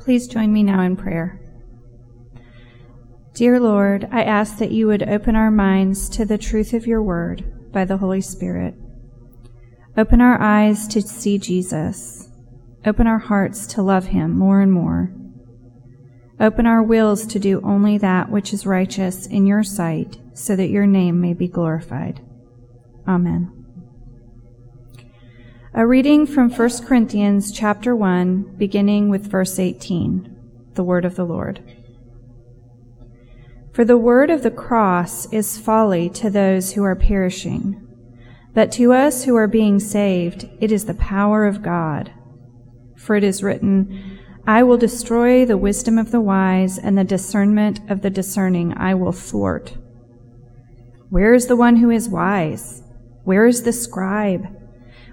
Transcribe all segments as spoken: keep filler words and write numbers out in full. Please join me now in prayer. Dear Lord, I ask that you would open our minds to the truth of your word by the Holy Spirit. Open our eyes to see Jesus. Open our hearts to love him more and more. Open our wills to do only that which is righteous in your sight, so that your name may be glorified. Amen. A reading from First Corinthians chapter one, beginning with verse eighteen, the word of the Lord. For the word of the cross is folly to those who are perishing, but to us who are being saved, it is the power of God. For it is written, I will destroy the wisdom of the wise, and the discernment of the discerning I will thwart. Where is the one who is wise? Where is the scribe?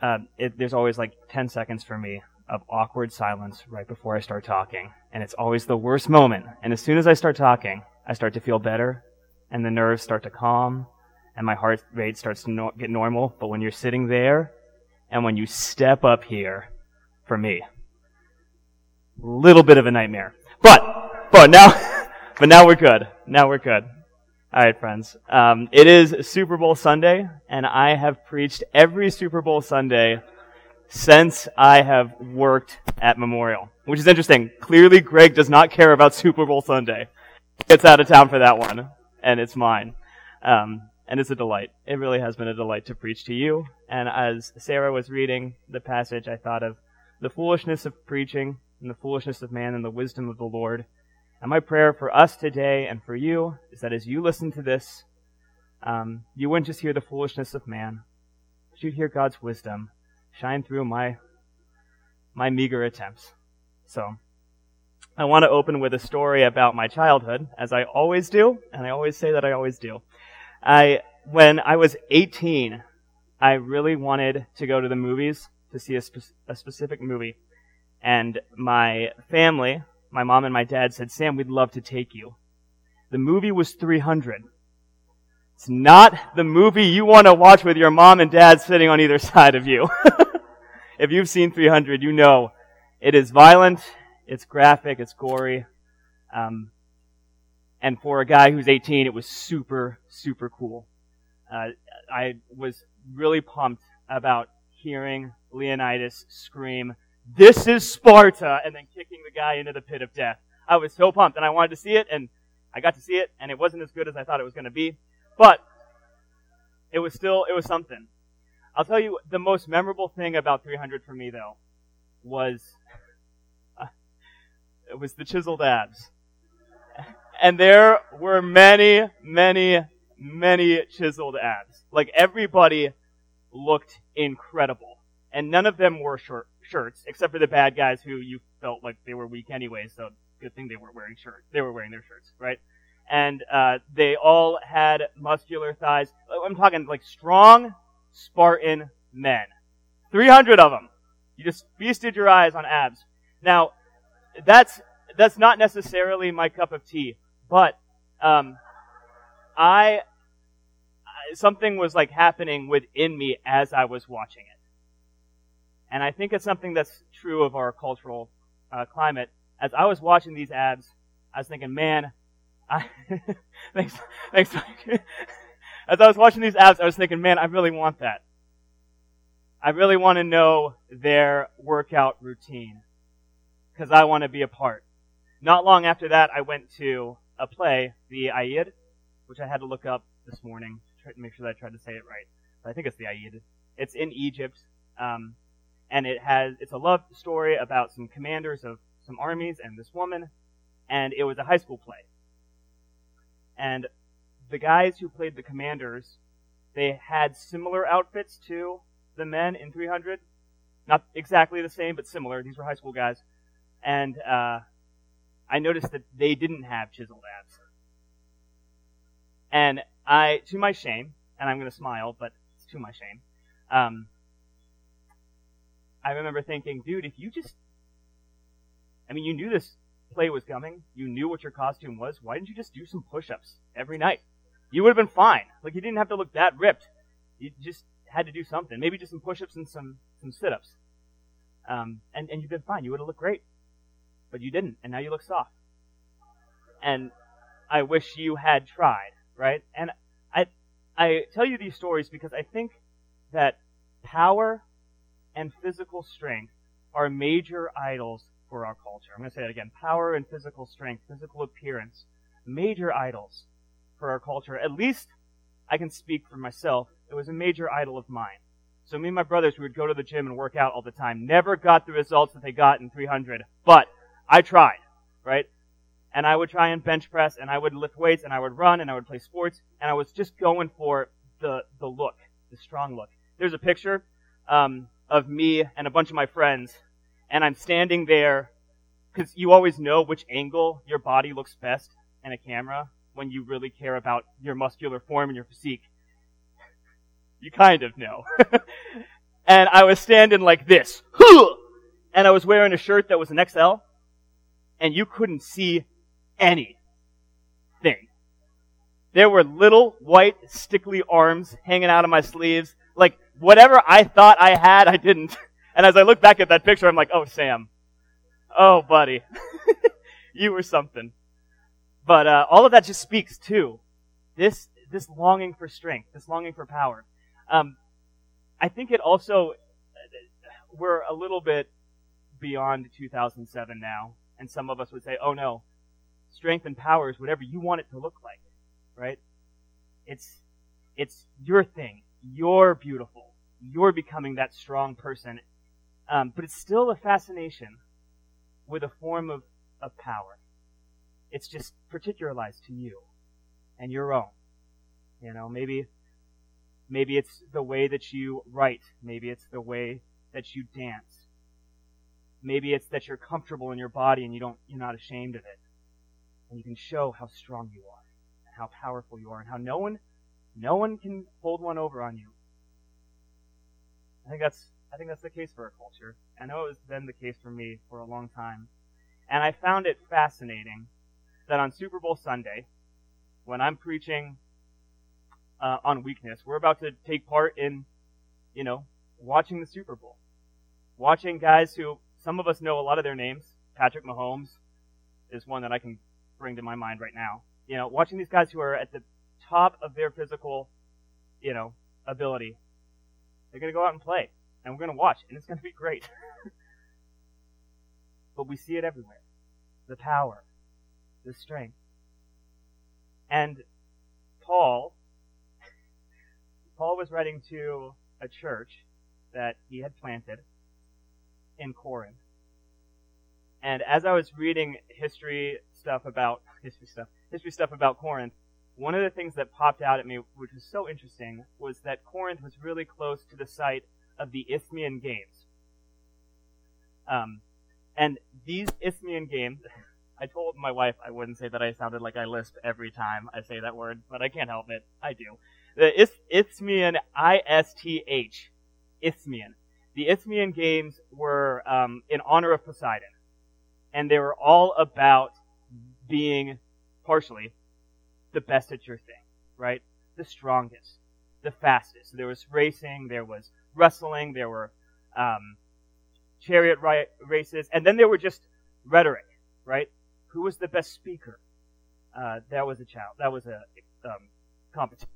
Uh, it, there's always like ten seconds for me of awkward silence right before I start talking, and it's always the worst moment. And as soon as I start talking, I start to feel better, and the nerves start to calm, and my heart rate starts to no- get normal. But when you're sitting there, and when you step up here, for me, little bit of a nightmare. But but now, but now we're good. Now we're good. All right, friends. Um, it is Super Bowl Sunday, and I have preached every Super Bowl Sunday since I have worked at Memorial, which is interesting. Clearly, Greg does not care about Super Bowl Sunday. It's out of town for that one, and it's mine. Um, and it's a delight. It really has been a delight to preach to you. And as Sarah was reading the passage, I thought of the foolishness of preaching and the foolishness of man and the wisdom of the Lord. And my prayer for us today and for you is that as you listen to this, um, you wouldn't just hear the foolishness of man, but you'd hear God's wisdom shine through my my meager attempts. So I want to open with a story about my childhood, as I always do, and I always say that I always do. I when I was eighteen, I really wanted to go to the movies to see a, spe- a specific movie, and my family. My mom and my dad said, Sam, we'd love to take you. The movie was three hundred. It's not the movie you want to watch with your mom and dad sitting on either side of you. If you've seen three hundred, you know it is violent, it's graphic, it's gory. Um, and for a guy who's eighteen, it was super, super cool. Uh, I was really pumped about hearing Leonidas scream, "This is Sparta," and then kicking the guy into the pit of death. I was so pumped, and I wanted to see it, and I got to see it, and it wasn't as good as I thought it was going to be, but it was still, it was something. I'll tell you, the most memorable thing about three hundred for me, though, was, uh, it was the chiseled abs. And there were many, many, many chiseled abs. Like, everybody looked incredible, and none of them were short. Shirts, except for the bad guys who you felt like they were weak anyway, so good thing they weren't wearing shirts. They were wearing their shirts, right? And uh, they all had muscular thighs. I'm talking like strong Spartan men. three hundred of them. You just feasted your eyes on abs. Now, that's that's not necessarily my cup of tea, but um, I something was like happening within me as I was watching it, and I think it's something that's true of our cultural uh, climate. As I was watching these abs, I was thinking, man, I thanks, thanks. As I was watching these abs, I was thinking, man, I really want that. I really want to know their workout routine, because I want to be a part. Not long after that, I went to a play, the Aeid, which I had to look up this morning to, try to make sure that I tried to say it right. But I think it's the Aeid. It's in Egypt, um, and it has it's a love story about some commanders of some armies and this woman, and it was a high school play. And the guys who played the commanders, they had similar outfits to the men in three hundred. Not exactly the same, but similar. These were high school guys. And uh, I noticed that they didn't have chiseled abs. And I, to my shame, and I'm going to smile, but it's to my shame, um, I remember thinking, dude, if you just, I mean, you knew this play was coming. You knew what your costume was. Why didn't you just do some push-ups every night? You would have been fine. Like, you didn't have to look that ripped. You just had to do something. Maybe just some push-ups and some, some sit-ups. Um, and, and you've been fine. You would have looked great. But you didn't, and now you look soft. And I wish you had tried, right? And I I tell you these stories because I think that power and physical strength are major idols for our culture. I'm going to say that again. Power and physical strength, physical appearance, major idols for our culture. At least I can speak for myself. It was a major idol of mine. So me and my brothers, we would go to the gym and work out all the time. Never got the results that they got in three hundred, but I tried, right? And I would try and bench press, and I would lift weights, and I would run, and I would play sports, and I was just going for the the look, the strong look. There's a picture um, of me and a bunch of my friends, and I'm standing there, because you always know which angle your body looks best in a camera when you really care about your muscular form and your physique. You kind of know. And I was standing like this. And I was wearing a shirt that was an X L. And you couldn't see anything. There were little white stickly arms hanging out of my sleeves. Like, whatever I thought I had, I didn't. And as I look back at that picture, I'm like, oh, Sam. Oh, buddy. You were something. But uh, all of that just speaks to this, this longing for strength, this longing for power. Um, I think it also, we're a little bit beyond two thousand seven now, and some of us would say, oh no, strength and power is whatever you want it to look like, right? It's it's your thing. You're beautiful. You're becoming that strong person. Um, but it's still a fascination with a form of, of power. It's just particularized to you and your own. You know, maybe... Maybe it's the way that you write. Maybe it's the way that you dance. Maybe it's that you're comfortable in your body and you don't, you're not ashamed of it. And you can show how strong you are and how powerful you are and how no one, no one can hold one over on you. I think that's, I think that's the case for our culture. I know it's been the case for me for a long time. And I found it fascinating that on Super Bowl Sunday, when I'm preaching Uh, on weakness, we're about to take part in, you know, watching the Super Bowl. Watching guys who, some of us know a lot of their names. Patrick Mahomes is one that I can bring to my mind right now. You know, watching these guys who are at the top of their physical, you know, ability. They're going to go out and play, and we're going to watch, and it's going to be great. But we see it everywhere. The power, the strength. And Paul... Paul was writing to a church that he had planted in Corinth. And as I was reading history stuff about history stuff, history stuff about Corinth, one of the things that popped out at me, which was so interesting, was that Corinth was really close to the site of the Isthmian Games. Um, and these Isthmian Games, I told my wife I wouldn't say that I sounded like I lisp every time I say that word, but I can't help it. I do. The Isthmian, I S T H, Isthmian. The Isthmian Games were um, in honor of Poseidon, and they were all about being, partially, the best at your thing, right? The strongest, the fastest. There was racing, there was wrestling, there were um, chariot ri- races, and then there were just rhetoric, right? Who was the best speaker? Uh, that was a challenge. That was a um, competition.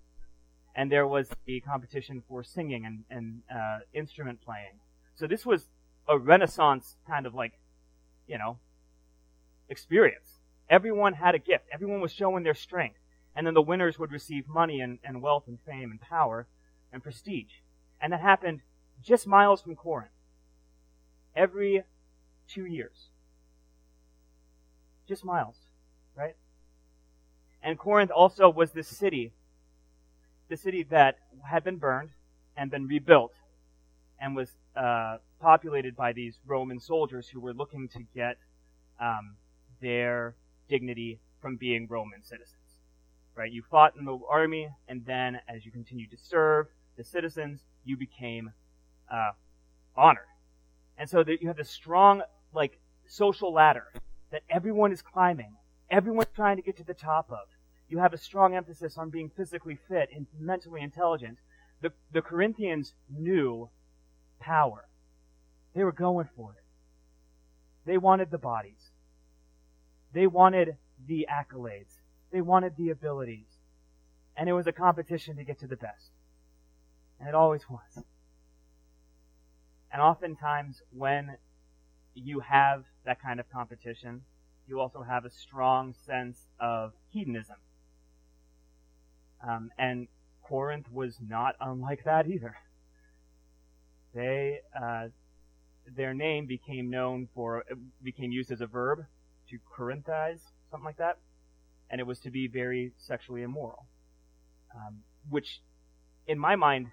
And there was the competition for singing and, and uh, instrument playing. So this was a Renaissance kind of like, you know, experience. Everyone had a gift. Everyone was showing their strength. And then the winners would receive money and, and wealth and fame and power and prestige. And that happened just miles from Corinth. Every two years. Just miles, right? And Corinth also was this city the city that had been burned and been rebuilt and was uh, populated by these Roman soldiers who were looking to get um, their dignity from being Roman citizens. Right? You fought in the army, and then as you continued to serve the citizens, you became uh, honored. And so that you have this strong like social ladder that everyone is climbing, everyone's trying to get to the top of. You have a strong emphasis on being physically fit and mentally intelligent. The, the Corinthians knew power. They were going for it. They wanted the bodies. They wanted the accolades. They wanted the abilities. And it was a competition to get to the best. And it always was. And oftentimes when you have that kind of competition, you also have a strong sense of hedonism. Um, and Corinth was not unlike that either. They, uh, their name became known for, became used as a verb, to Corinthize, something like that, and it was to be very sexually immoral. Um, which, in my mind,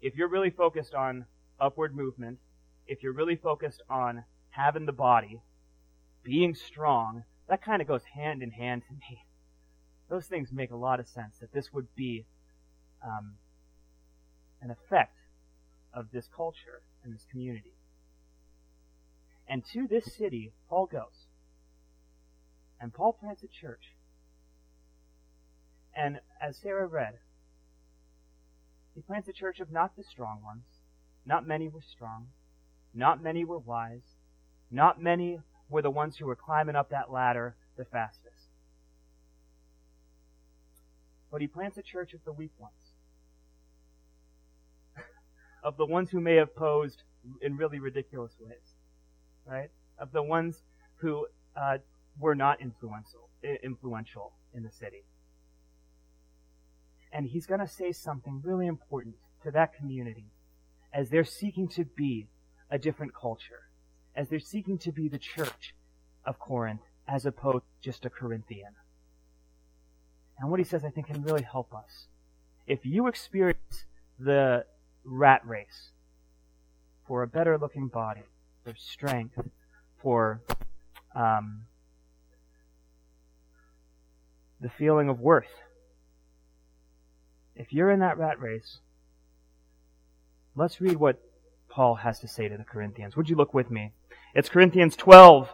if you're really focused on upward movement, if you're really focused on having the body, being strong, that kind of goes hand in hand to me. Those things make a lot of sense, that this would be um, an effect of this culture and this community. And to this city, Paul goes. And Paul plants a church. And as Sarah read, he plants a church of not the strong ones. Not many were strong. Not many were wise. Not many were the ones who were climbing up that ladder the fastest. But he plants a church of the weak ones. Of the ones who may have posed in really ridiculous ways. Right? Of the ones who uh, were not influential, influential in the city. And he's going to say something really important to that community as they're seeking to be a different culture. As they're seeking to be the church of Corinth as opposed to just a Corinthian. And what he says, I think, can really help us. If you experience the rat race for a better-looking body, for strength, for um, the feeling of worth, if you're in that rat race, let's read what Paul has to say to the Corinthians. Would you look with me? It's Corinthians twelve.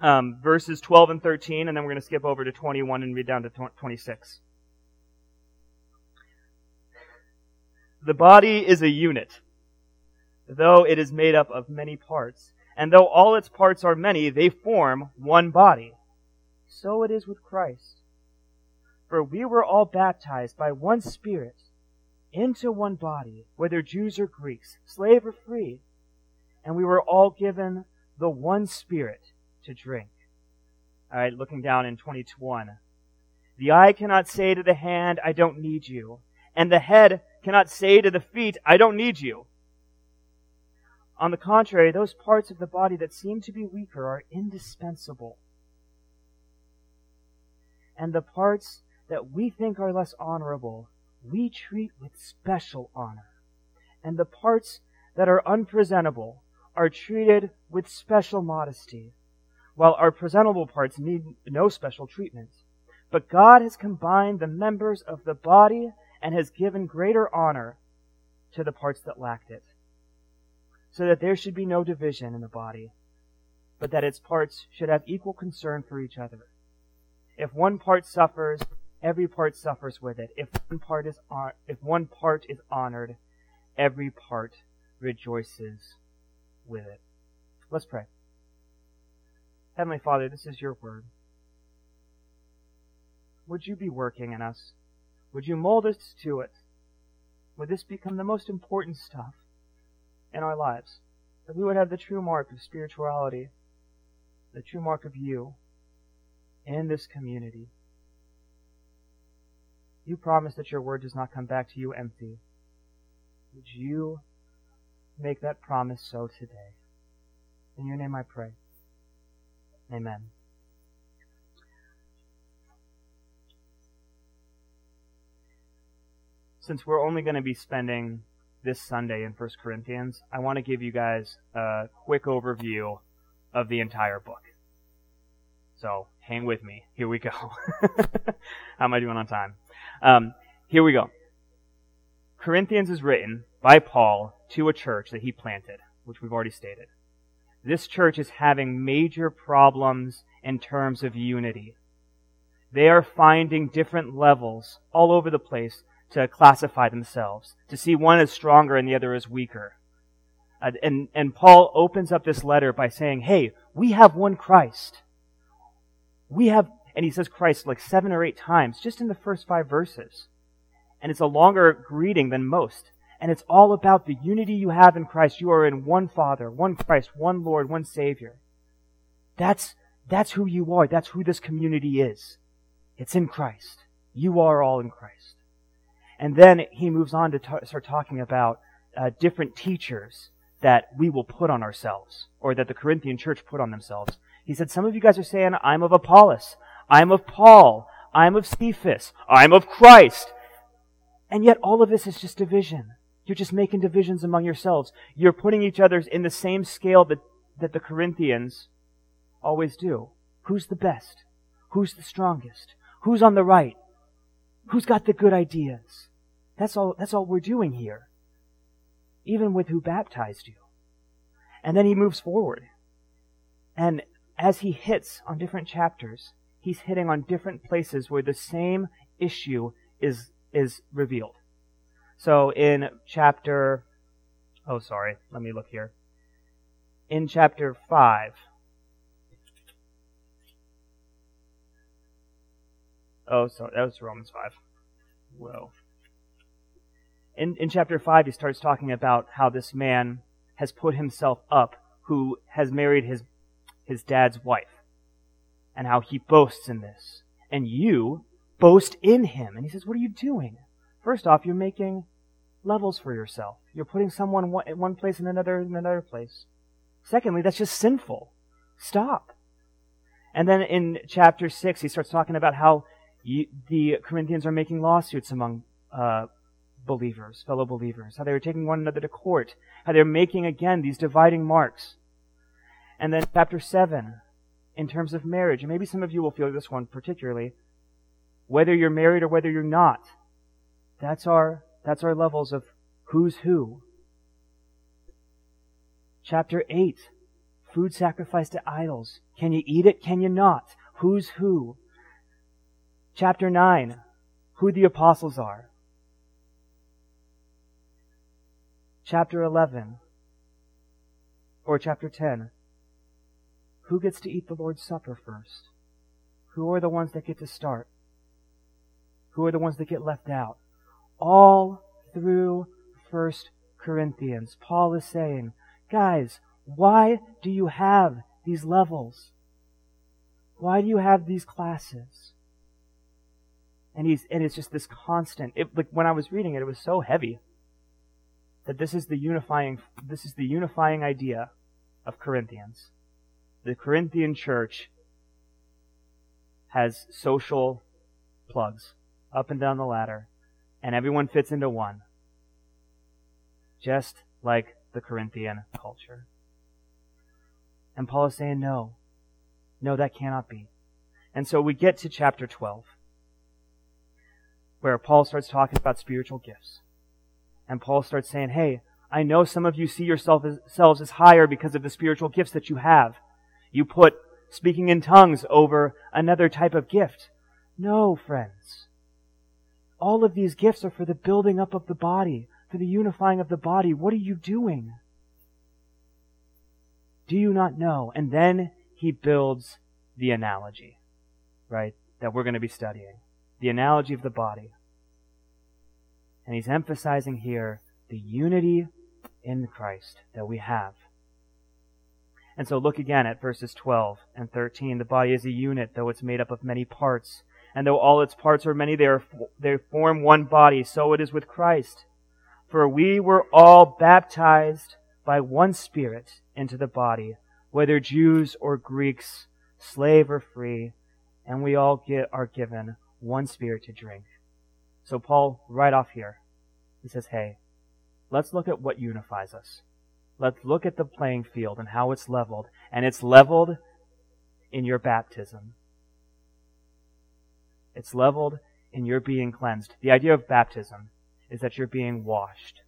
Um, verses twelve and thirteen, and then we're going to skip over to twenty-one and read down to twenty-six. The body is a unit, though it is made up of many parts, and though all its parts are many, they form one body. So it is with Christ. For we were all baptized by one Spirit into one body, whether Jews or Greeks, slave or free, and we were all given the one Spirit to drink. All right, looking down in twenty-one. The eye cannot say to the hand, I don't need you. And the head cannot say to the feet, I don't need you. On the contrary, those parts of the body that seem to be weaker are indispensable. And the parts that we think are less honorable, we treat with special honor. And the parts that are unpresentable are treated with special modesty, while our presentable parts need no special treatment. But God has combined the members of the body and has given greater honor to the parts that lacked it, so that there should be no division in the body, but that its parts should have equal concern for each other. If one part suffers, every part suffers with it. If one part is on, if one part is honored, every part rejoices with it. Let's pray. Heavenly Father, this is your word. Would you be working in us? Would you mold us to it? Would this become the most important stuff in our lives? That we would have the true mark of spirituality, the true mark of you in this community. You promise that your word does not come back to you empty. Would you make that promise so today? In your name I pray. Amen. Since we're only going to be spending this Sunday in First Corinthians, I want to give you guys a quick overview of the entire book. So, hang with me. Here we go. How am I doing on time? Um, here we go. Corinthians is written by Paul to a church that he planted, which we've already stated. This church is having major problems in terms of unity. They are finding different levels all over the place to classify themselves, to see one as stronger and the other as weaker. Uh, and, and Paul opens up this letter by saying, hey, we have one Christ. We have, and he says Christ like seven or eight times, just in the first five verses. And it's a longer greeting than most. And it's all about the unity you have in Christ. You are in one Father, one Christ, one Lord, one Savior. That's, that's who you are. That's who this community is. It's in Christ. You are all in Christ. And then he moves on to ta- start talking about uh, different teachers that we will put on ourselves, or that the Corinthian church put on themselves. He said, some of you guys are saying, I'm of Apollos, I'm of Paul, I'm of Cephas, I'm of Christ. And yet all of this is just division. You're just making divisions among yourselves. You're putting each other in the same scale that, that the Corinthians always do. Who's the best? Who's the strongest? Who's on the right? Who's got the good ideas? That's all, that's all we're doing here. Even with who baptized you. And then he moves forward. And as he hits on different chapters, he's hitting on different places where the same issue is is revealed. So in chapter... Oh, sorry. Let me look here. In chapter five... Oh, sorry. That was Romans five. Whoa. In, in chapter five, he starts talking about how this man has put himself up who has married his his dad's wife, and how he boasts in this. And you boast in him. And he says, what are you doing? First off, you're making levels for yourself. You're putting someone one, in one place and another in another place. Secondly, that's just sinful. Stop. And then in chapter six, he starts talking about how you, the Corinthians are making lawsuits among uh, believers, fellow believers, how they were taking one another to court, how they're making, again, these dividing marks. And then chapter seven, in terms of marriage, and maybe some of you will feel this one particularly, whether you're married or whether you're not, that's our, that's our levels of who's who. Chapter eight, food sacrificed to idols. Can you eat it? Can you not? Who's who? Chapter nine, who the apostles are. Chapter eleven, or chapter ten, who gets to eat the Lord's Supper first? Who are the ones that get to start? Who are the ones that get left out? All through First Corinthians, Paul is saying, guys, why do you have these levels? Why do you have these classes? And he's and it's just this constant. It, like when I was reading it, it was so heavy that this is the unifying. This is the unifying idea of Corinthians. The Corinthian church has social plugs up and down the ladder, and everyone fits into one, just like the Corinthian culture. And Paul is saying, no, no, that cannot be. And so we get to chapter twelve. Where Paul starts talking about spiritual gifts. And Paul starts saying, hey, I know some of you see yourselves as higher because of the spiritual gifts that you have. You put speaking in tongues over another type of gift. No, friends. All of these gifts are for the building up of the body, for the unifying of the body. What are you doing? Do you not know? And then he builds the analogy, right, that we're going to be studying. The analogy of the body. And he's emphasizing here the unity in Christ that we have. And so look again at verses twelve and thirteen. The body is a unit, though it's made up of many parts. And though all its parts are many, they, are, they form one body. So it is with Christ. For we were all baptized by one Spirit into the body, whether Jews or Greeks, slave or free, and we all get, are given one Spirit to drink. So Paul, right off here, he says, hey, let's look at what unifies us. Let's look at the playing field and how it's leveled. And it's leveled in your baptism. It's leveled in your being cleansed. The idea of baptism is that you're being washed.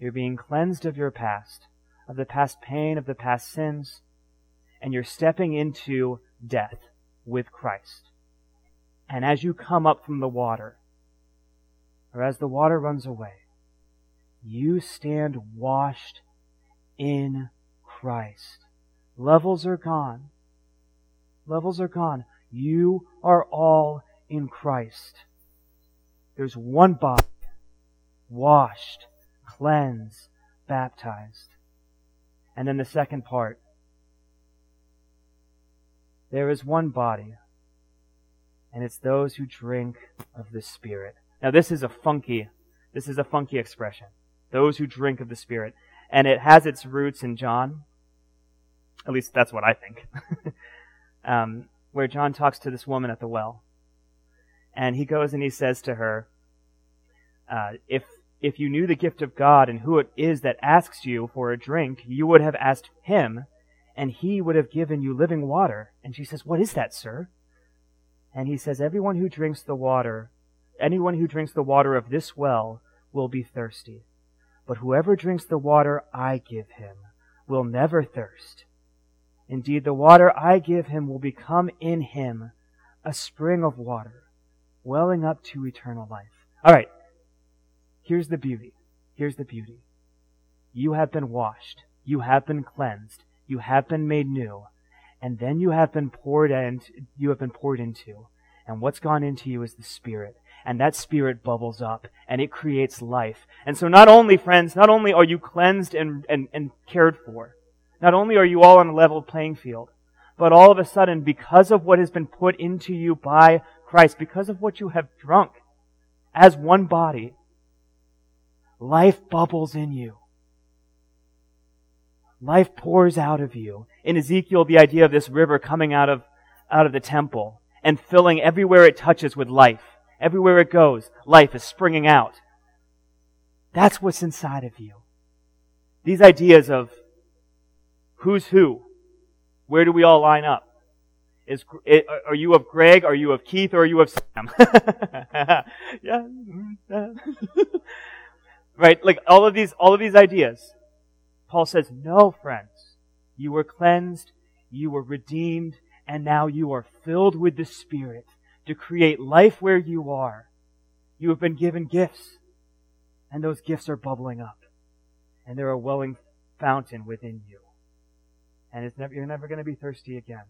You're being cleansed of your past, of the past pain, of the past sins, and you're stepping into death with Christ. And as you come up from the water, or as the water runs away, you stand washed in Christ. Levels are gone. Levels are gone. You are all in Christ. There's one body, washed, cleansed, baptized. And then the second part. There is one body, and it's those who drink of the Spirit. Now this is a funky, this is a funky expression. Those who drink of the Spirit. And it has its roots in John. At least that's what I think. um, where John talks to this woman at the well. And he goes and he says to her, uh, if if you knew the gift of God and who it is that asks you for a drink, you would have asked him, and he would have given you living water. And she says, what is that, sir? And he says, everyone who drinks the water, anyone who drinks the water of this well will be thirsty. But whoever drinks the water I give him will never thirst. Indeed, the water I give him will become in him a spring of water, welling up to eternal life. All right, here's the beauty. Here's the beauty. You have been washed. You have been cleansed. You have been made new. And then you have been poured and you have been poured into. And what's gone into you is the Spirit. And that Spirit bubbles up and it creates life. And so not only, friends, not only are you cleansed and, and, and cared for, not only are you all on a level playing field, but all of a sudden, because of what has been put into you by Christ, because of what you have drunk as one body, life bubbles in you. Life pours out of you. In Ezekiel, the idea of this river coming out of, out of the temple and filling everywhere it touches with life. Everywhere it goes, life is springing out. That's what's inside of you. These ideas of who's who, where do we all line up? Is, are you of Greg? Are you of Keith? Or are you of Sam? Yeah, right. Like all of these, all of these ideas. Paul says, "No, friends, you were cleansed, you were redeemed, and now you are filled with the Spirit to create life where you are. You have been given gifts, and those gifts are bubbling up, and they're a welling fountain within you, and it's never, you're never going to be thirsty again."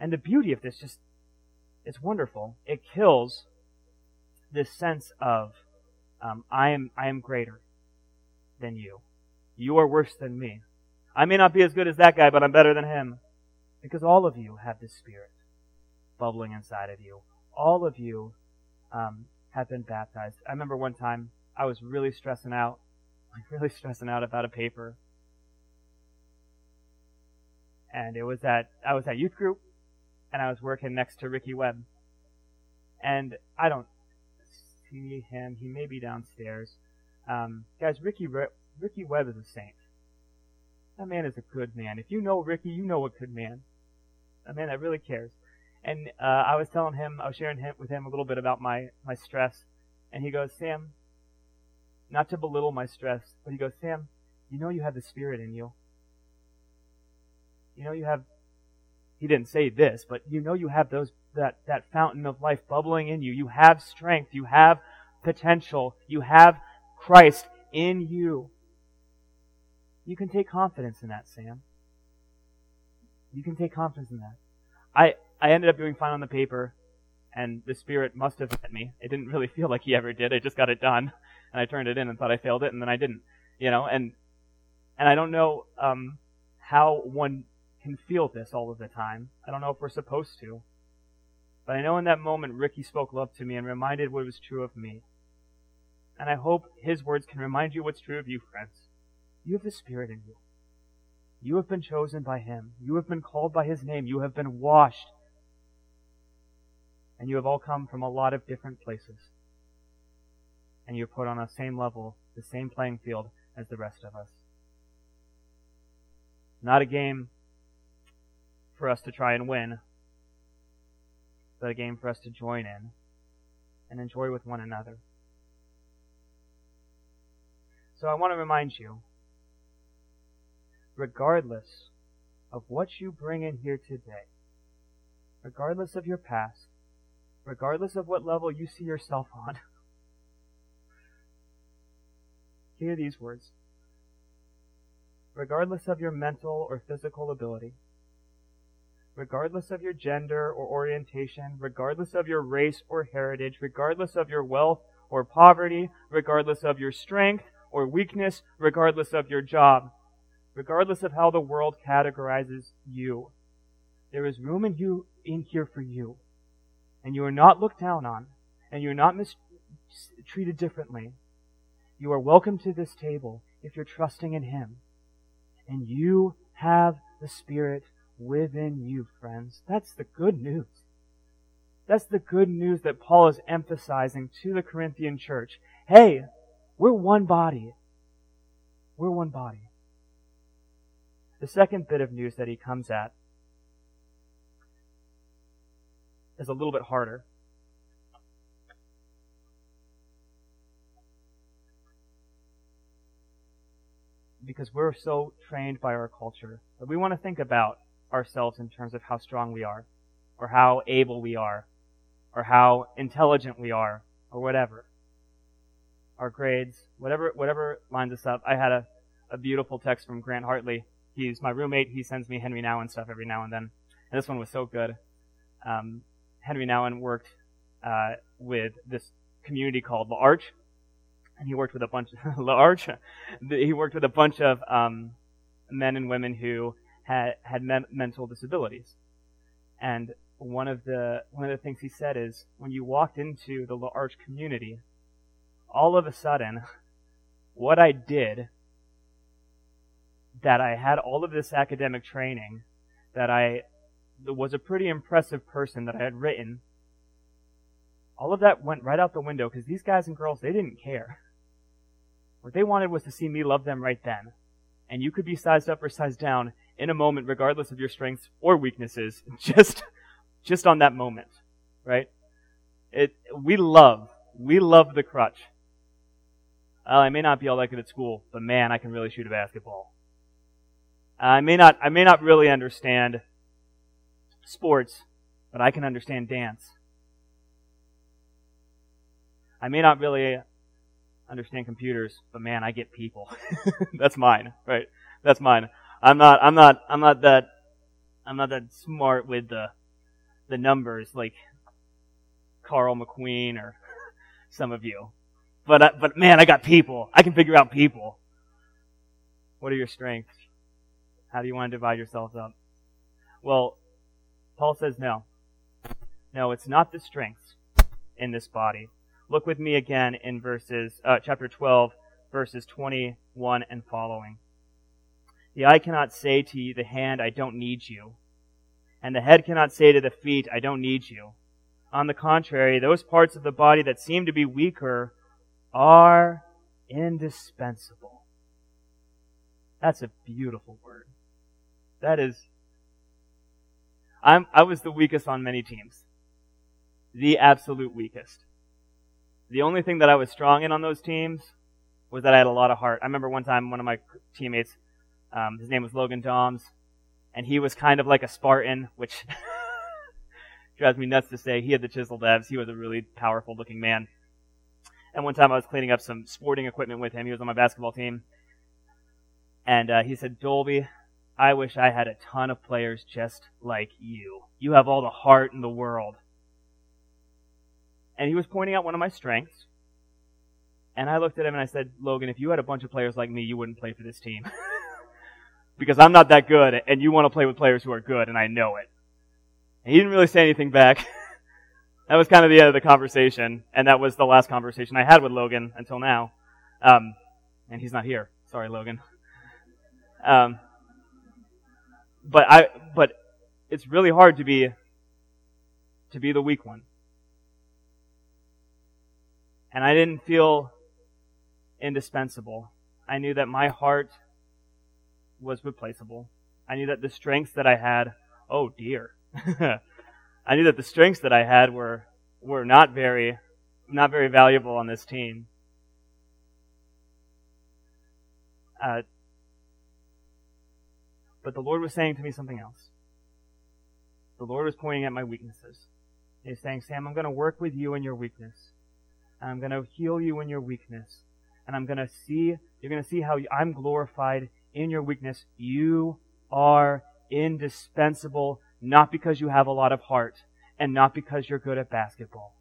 And the beauty of this just, it's wonderful. It kills this sense of, um, I am, I am greater than you. You are worse than me. I may not be as good as that guy, but I'm better than him. Because all of you have this Spirit bubbling inside of you. All of you, um, have been baptized. I remember one time I was really stressing out, like really stressing out about a paper. And it was at, I was at youth group. And I was working next to Ricky Webb. And I don't see him. He may be downstairs. Um, guys, Ricky Re- Ricky Webb is a saint. That man is a good man. If you know Ricky, you know a good man. A man that really cares. And uh, I was telling him, I was sharing him, with him a little bit about my, my stress. And he goes, Sam, not to belittle my stress, but he goes, Sam, You know you have the Spirit in you. You know you have, he didn't say this, but you know you have those that, that fountain of life bubbling in you. You have strength. You have potential. You have Christ in you. You can take confidence in that, Sam. You can take confidence in that. I, I ended up doing fine on the paper, and the Spirit must have met me. It didn't really feel like he ever did. I just got it done, and I turned it in and thought I failed it, and then I didn't. You know, and and I don't know um, how one can feel this all of the time. I don't know if we're supposed to. But I know in that moment, Ricky spoke love to me and reminded what was true of me. And I hope his words can remind you what's true of you, friends. You have the Spirit in you. You have been chosen by him. You have been called by his name. You have been washed. And you have all come from a lot of different places. And you're put on the same level, the same playing field as the rest of us. Not a game for us to try and win, but a game for us to join in and enjoy with one another. So I want to remind you, regardless of what you bring in here today, regardless of your past, regardless of what level you see yourself on, hear these words. Regardless of your mental or physical ability, regardless of your gender or orientation, regardless of your race or heritage, regardless of your wealth or poverty, regardless of your strength or weakness, regardless of your job, regardless of how the world categorizes you, there is room in you in here for you. And you are not looked down on. And you are not mistreated differently. You are welcome to this table if you're trusting in him. And you have the Spirit within you, friends. That's the good news. That's the good news that Paul is emphasizing to the Corinthian church. Hey, we're one body. We're one body. The second bit of news that he comes at is a little bit harder. Because we're so trained by our culture that we want to think about ourselves in terms of how strong we are, or how able we are, or how intelligent we are, or whatever. Our grades, whatever whatever lines us up. I had a, a beautiful text from Grant Hartley. He's my roommate. He sends me Henry Nowen stuff every now and then. And this one was so good. Um, Henry Nowen worked uh, with this community called La Arch, and he worked with a bunch of La Arch. He worked with a bunch of um, men and women who had had men- mental disabilities. And one of the one of the things he said is, when you walked into the La Arch community, all of a sudden, what I did, that I had all of this academic training, that I was a pretty impressive person, that I had written, all of that went right out the window, because these guys and girls, they didn't care. What they wanted was to see me love them right then. And you could be sized up or sized down in a moment, regardless of your strengths or weaknesses, just just on that moment, right? It we love We love the crutch. Uh, I may not be all that good at school, but man, I can really shoot a basketball. Uh, I may not, I may not really understand sports, but I can understand dance. I may not really understand computers, but man, I get people. That's mine, right? That's mine. I'm not, I'm not, I'm not that, I'm not that smart with the, the numbers like Carl McQueen or some of you. But I, but man, I got people. I can figure out people. What are your strengths? How do you want to divide yourselves up? Well, Paul says no. No, it's not the strengths in this body. Look with me again in verses uh, chapter twelve, verses twenty-one and following. The eye cannot say to you, the hand, I don't need you. And the head cannot say to the feet, I don't need you. On the contrary, those parts of the body that seem to be weaker are indispensable. That's a beautiful word. That is... I'm, I was the weakest on many teams. The absolute weakest. The only thing that I was strong in on those teams was that I had a lot of heart. I remember one time one of my teammates, um, his name was Logan Doms, and he was kind of like a Spartan, which drives me nuts to say. He had the chiseled abs. He was a really powerful-looking man. And one time I was cleaning up some sporting equipment with him. He was on my basketball team. And uh, he said, Dolby, I wish I had a ton of players just like you. You have all the heart in the world. And he was pointing out one of my strengths. And I looked at him and I said, Logan, if you had a bunch of players like me, you wouldn't play for this team. Because I'm not that good, and you want to play with players who are good, and I know it. And he didn't really say anything back. That was kind of the end of the conversation, and that was the last conversation I had with Logan until now. Um, and he's not here. Sorry, Logan. Um, but I, but it's really hard to be, to be the weak one. And I didn't feel indispensable. I knew that my heart was replaceable. I knew that the strengths that I had, oh dear. I knew that the strengths that I had were were not very not very valuable on this team. Uh, but the Lord was saying to me something else. The Lord was pointing at my weaknesses. He was saying, Sam, I'm going to work with you in your weakness. And I'm going to heal you in your weakness. And I'm going to see, you're going to see how I'm glorified in your weakness. You are indispensable. Not because you have a lot of heart, and not because you're good at basketball,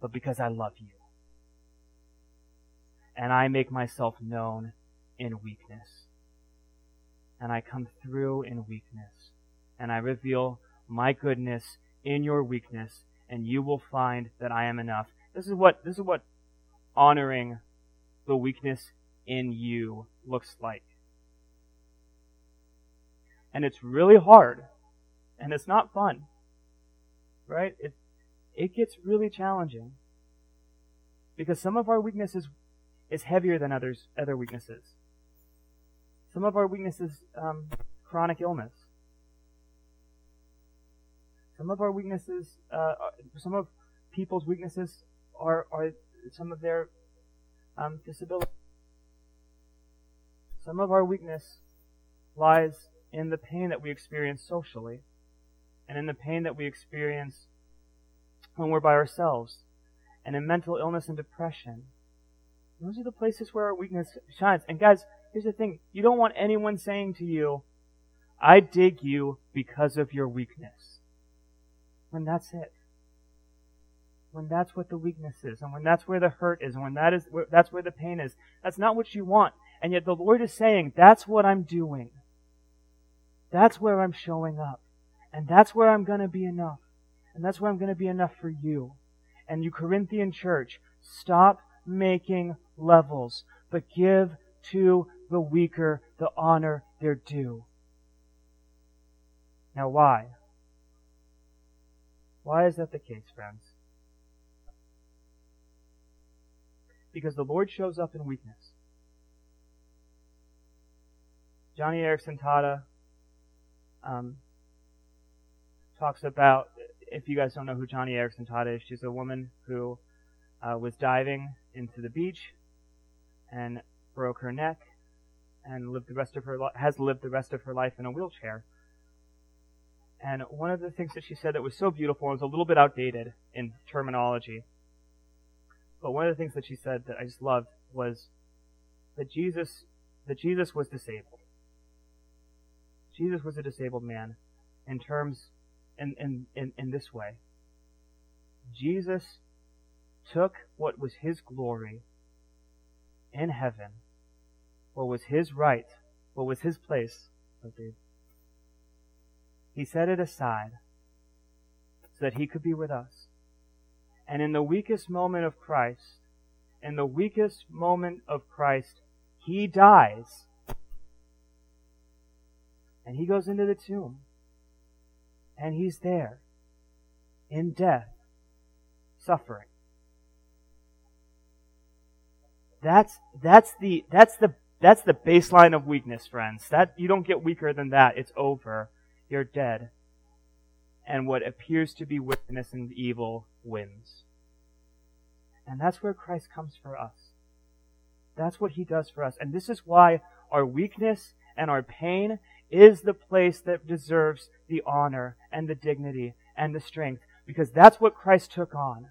but because I love you. And I make myself known in weakness. And I come through in weakness. And I reveal my goodness in your weakness, and you will find that I am enough. This is what, this is what honoring the weakness in you looks like. And it's really hard. And it's not fun, right? It, it gets really challenging because some of our weaknesses is heavier than others, other weaknesses. Some of our weaknesses, um, chronic illness. Some of our weaknesses, uh, some of people's weaknesses are, are some of their um, disabilities. Some of our weakness lies in the pain that we experience socially. And in the pain that we experience when we're by ourselves, and in mental illness and depression. Those are the places where our weakness shines. And guys, here's the thing. You don't want anyone saying to you, I dig you because of your weakness. When that's it. When that's what the weakness is, and when that's where the hurt is, and when that is, that's where the pain is. That's not what you want. And yet the Lord is saying, that's what I'm doing. That's where I'm showing up. And that's where I'm going to be enough. And that's where I'm going to be enough for you. And you Corinthian church, stop making levels, but give to the weaker the honor they're due. Now why? Why is that the case, friends? Because the Lord shows up in weakness. Johnny Erickson Tata, um... talks about, if you guys don't know who Johnny Erickson Tata is, she's a woman who uh, was diving into the beach and broke her neck and lived the rest of her li- has lived the rest of her life in a wheelchair. And one of the things that she said that was so beautiful, and was a little bit outdated in terminology, but one of the things that she said that I just loved was that Jesus, that Jesus was disabled. Jesus was a disabled man in terms In, in, in, in this way. Jesus took what was his glory in heaven, what was his right, what was his place. Okay. He set it aside so that he could be with us. And in the weakest moment of Christ, in the weakest moment of Christ, he dies. And he goes into the tomb. And he's there, in death, suffering. That's that's the that's the that's the baseline of weakness, friends. That you don't get weaker than that. It's over. You're dead. And what appears to be weakness and evil wins. And that's where Christ comes for us. That's what he does for us. And this is why our weakness and our pain is the place that deserves the honor and the dignity and the strength, because that's what Christ took on.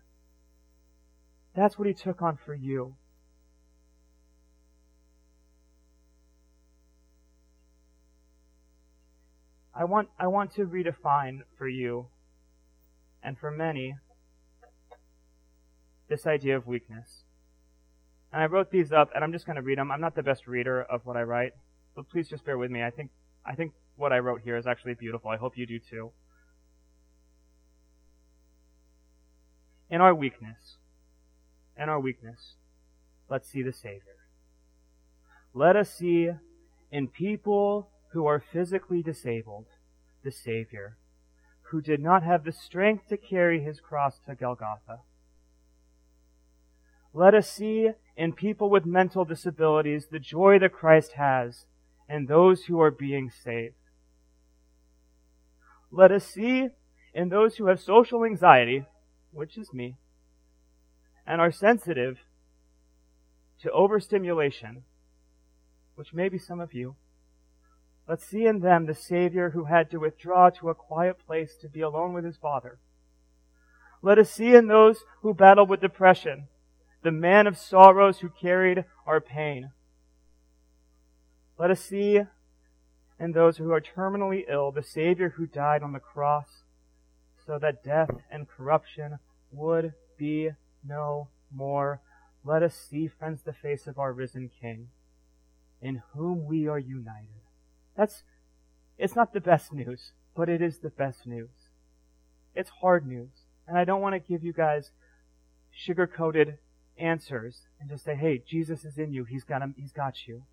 That's what he took on for you. I want, I want to redefine for you, and for many, this idea of weakness. And I wrote these up, and I'm just going to read them. I'm not the best reader of what I write, but please just bear with me. I think I think what I wrote here is actually beautiful. I hope you do too. In our weakness, in our weakness, let's see the Savior. Let us see in people who are physically disabled the Savior, who did not have the strength to carry his cross to Golgotha. Let us see in people with mental disabilities the joy that Christ has and those who are being saved. Let us see in those who have social anxiety, which is me, and are sensitive to overstimulation, which may be some of you. Let's see in them the Savior who had to withdraw to a quiet place to be alone with his Father. Let us see in those who battle with depression the man of sorrows who carried our pain. Let us see in those who are terminally ill the Savior who died on the cross so that death and corruption would be no more. Let us see, friends, the face of our risen King, in whom we are united. That's, it's not the best news, but it is the best news. It's hard news. And I don't want to give you guys sugar-coated answers and just say, hey, Jesus is in you. He's got him. He's got you.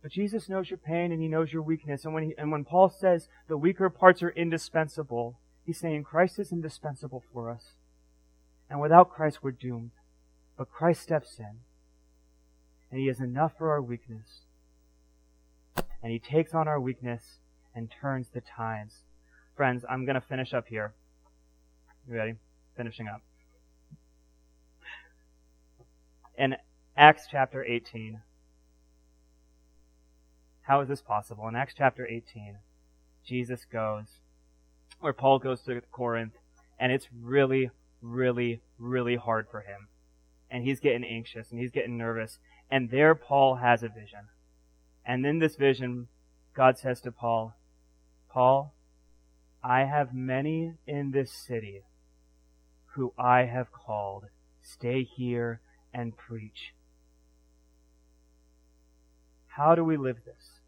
But Jesus knows your pain and he knows your weakness. And when he, and when Paul says the weaker parts are indispensable, he's saying Christ is indispensable for us. And without Christ, we're doomed. But Christ steps in, and he is enough for our weakness. And he takes on our weakness and turns the tides. Friends, I'm going to finish up here. You ready? Finishing up. In Acts chapter eighteen. How is this possible? In Acts chapter eighteen, Jesus goes, or Paul goes to Corinth, and it's really, really, really hard for him. And he's getting anxious, and he's getting nervous. And there Paul has a vision. And in this vision, God says to Paul, Paul, I have many in this city who I have called. Stay here and preach. How do we live this?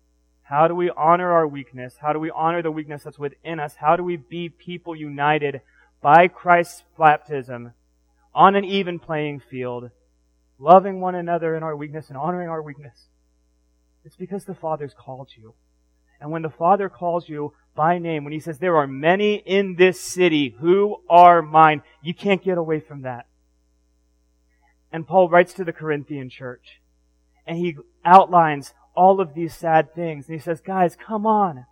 How do we honor our weakness? How do we honor the weakness that's within us? How do we be people united by Christ's baptism on an even playing field, loving one another in our weakness and honoring our weakness? It's because the Father's called you. And when the Father calls you by name, when he says, there are many in this city who are mine, you can't get away from that. And Paul writes to the Corinthian church, and he outlines all of these sad things. And he says, guys, come on.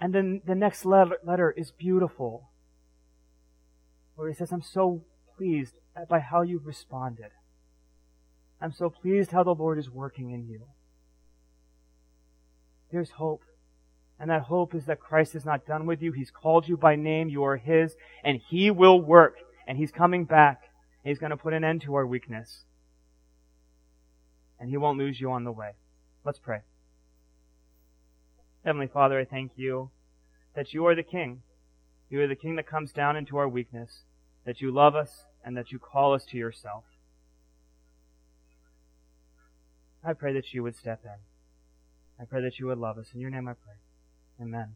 And then the next letter is beautiful, where he says, I'm so pleased by how you've responded. I'm so pleased how the Lord is working in you. There's hope. And that hope is that Christ is not done with you. He's called you by name. You are his. And he will work. And he's coming back. And he's going to put an end to our weakness. And he won't lose you on the way. Let's pray. Heavenly Father, I thank you that you are the King. You are the King that comes down into our weakness, that you love us, and that you call us to yourself. I pray that you would step in. I pray that you would love us. In your name I pray. Amen.